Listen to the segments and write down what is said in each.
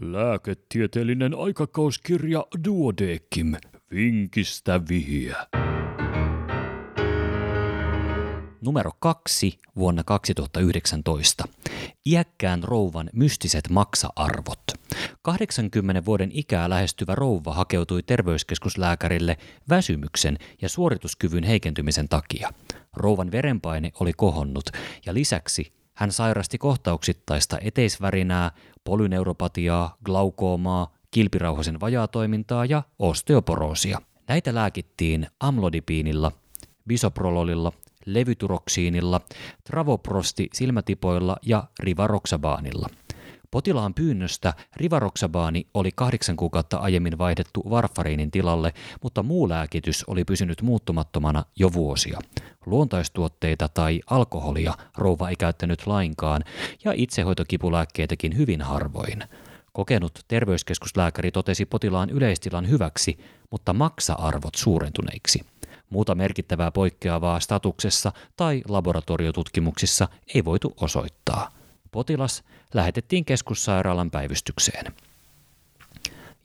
Lääketieteellinen aikakauskirja Duodecim. Vinkistä vihiä. Numero 2 vuonna 2019. Iäkkään rouvan mystiset maksa-arvot. 80 vuoden ikää lähestyvä rouva hakeutui terveyskeskuslääkärille väsymyksen ja suorituskyvyn heikentymisen takia. Rouvan verenpaine oli kohonnut ja lisäksi hän sairasti kohtauksittaista eteisvärinää, polyneuropatiaa, glaukoomaa, kilpirauhasen vajaatoimintaa ja osteoporoosia. Näitä lääkittiin amlodipiinilla, bisoprololilla, levotyroksiinilla, travoprosti silmätipoilla ja rivaroksabaanilla. Potilaan pyynnöstä rivaroksabaani oli 8 kuukautta aiemmin vaihdettu varfariinin tilalle, mutta muu lääkitys oli pysynyt muuttumattomana jo vuosia. Luontaistuotteita tai alkoholia rouva ei käyttänyt lainkaan ja itsehoitokipulääkkeitäkin hyvin harvoin. Kokenut terveyskeskuslääkäri totesi potilaan yleistilan hyväksi, mutta maksa-arvot suurentuneiksi. Muuta merkittävää poikkeavaa statuksessa tai laboratoriotutkimuksissa ei voitu osoittaa. Potilas lähetettiin keskussairaalan päivystykseen.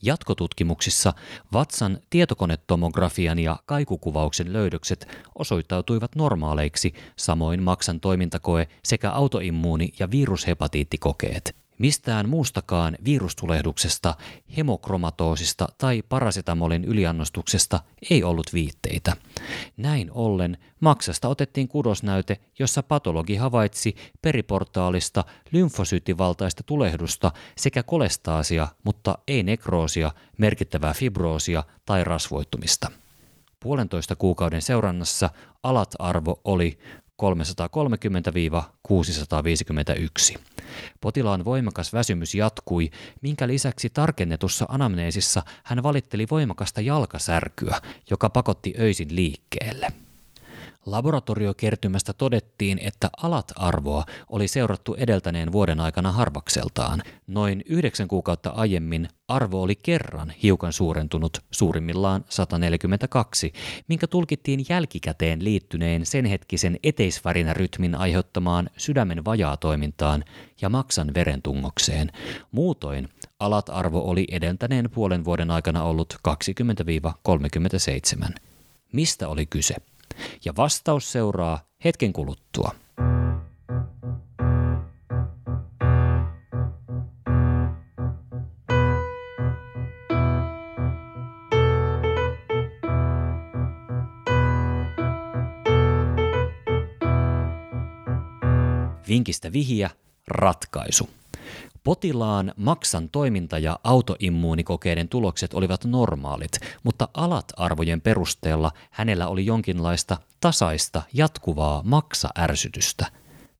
Jatkotutkimuksissa vatsan tietokonetomografian ja kaikukuvauksen löydökset osoittautuivat normaaleiksi, samoin maksan toimintakoe sekä autoimmuuni- ja virushepatiittikokeet. Mistään muustakaan virustulehduksesta, hemokromatoosista tai parasetamolin yliannostuksesta ei ollut viitteitä. Näin ollen maksasta otettiin kudosnäyte, jossa patologi havaitsi periportaalista lymfosyyttivaltaista tulehdusta sekä kolestaasia, mutta ei nekroosia, merkittävää fibroosia tai rasvoittumista. 1,5 kuukauden seurannassa alat-arvo oli 330-651. Potilaan voimakas väsymys jatkui, minkä lisäksi tarkennetussa anamneesissa hän valitteli voimakasta jalkasärkyä, joka pakotti öisin liikkeelle. Laboratoriokertymästä todettiin, että alat-arvoa oli seurattu edeltäneen vuoden aikana harvakseltaan. Noin 9 kuukautta aiemmin arvo oli kerran hiukan suurentunut, suurimmillaan 142, minkä tulkittiin jälkikäteen liittyneen sen hetkisen eteisvärinärytmin aiheuttamaan sydämen vajaatoimintaan ja maksan verentungokseen. Muutoin alat-arvo oli edeltäneen puolen vuoden aikana ollut 20-37. Mistä oli kyse? Ja vastaus seuraa hetken kuluttua. Vinkistä vihiä, ratkaisu. Potilaan maksan toiminta- ja autoimmuunikokeiden tulokset olivat normaalit, mutta alat-arvojen perusteella hänellä oli jonkinlaista tasaista jatkuvaa maksaärsytystä.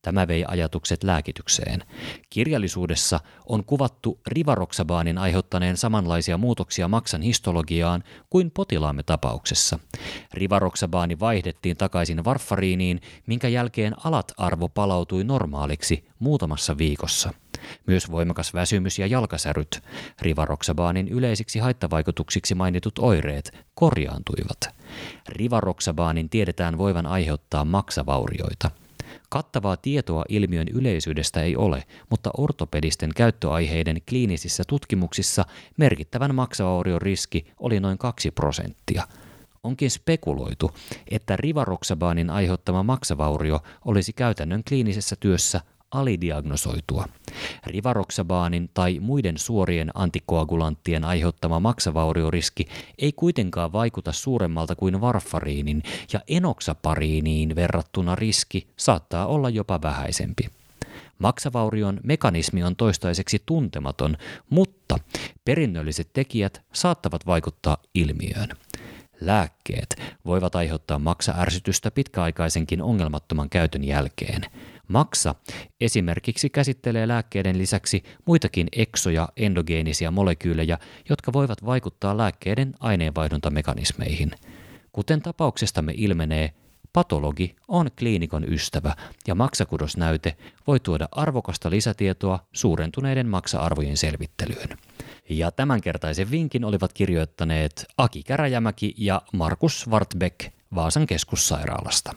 Tämä vei ajatukset lääkitykseen. Kirjallisuudessa on kuvattu rivaroksabaanin aiheuttaneen samanlaisia muutoksia maksan histologiaan kuin potilaamme tapauksessa. Rivaroksabaani vaihdettiin takaisin varfariiniin, minkä jälkeen alat-arvo palautui normaaliksi muutamassa viikossa. Myös voimakas väsymys ja jalkasäryt, rivaroksabaanin yleisiksi haittavaikutuksiksi mainitut oireet, korjaantuivat. Rivaroksabaanin tiedetään voivan aiheuttaa maksavaurioita. Kattavaa tietoa ilmiön yleisyydestä ei ole, mutta ortopedisten käyttöaiheiden kliinisissä tutkimuksissa merkittävän maksavaurion riski oli noin 2%. Onkin spekuloitu, että rivaroksabaanin aiheuttama maksavaurio olisi käytännön kliinisessä työssä alidiagnosoitua. Rivaroksabaanin tai muiden suorien antikoagulanttien aiheuttama maksavaurioriski ei kuitenkaan vaikuta suuremmalta kuin varfariinin ja enoksapariiniin verrattuna riski saattaa olla jopa vähäisempi. Maksavaurion mekanismi on toistaiseksi tuntematon, mutta perinnölliset tekijät saattavat vaikuttaa ilmiöön. Lääkkeet voivat aiheuttaa maksaärsytystä pitkäaikaisenkin ongelmattoman käytön jälkeen. Maksa esimerkiksi käsittelee lääkkeiden lisäksi muitakin eksoja endogeenisiä molekyylejä, jotka voivat vaikuttaa lääkkeiden aineenvaihduntamekanismeihin. Kuten tapauksestamme ilmenee, patologi on kliinikon ystävä ja maksakudosnäyte voi tuoda arvokasta lisätietoa suurentuneiden maksa-arvojen selvittelyyn. Ja tämänkertaisen vinkin olivat kirjoittaneet Aki Käräjämäki ja Markus Wartbeck Vaasan keskussairaalasta.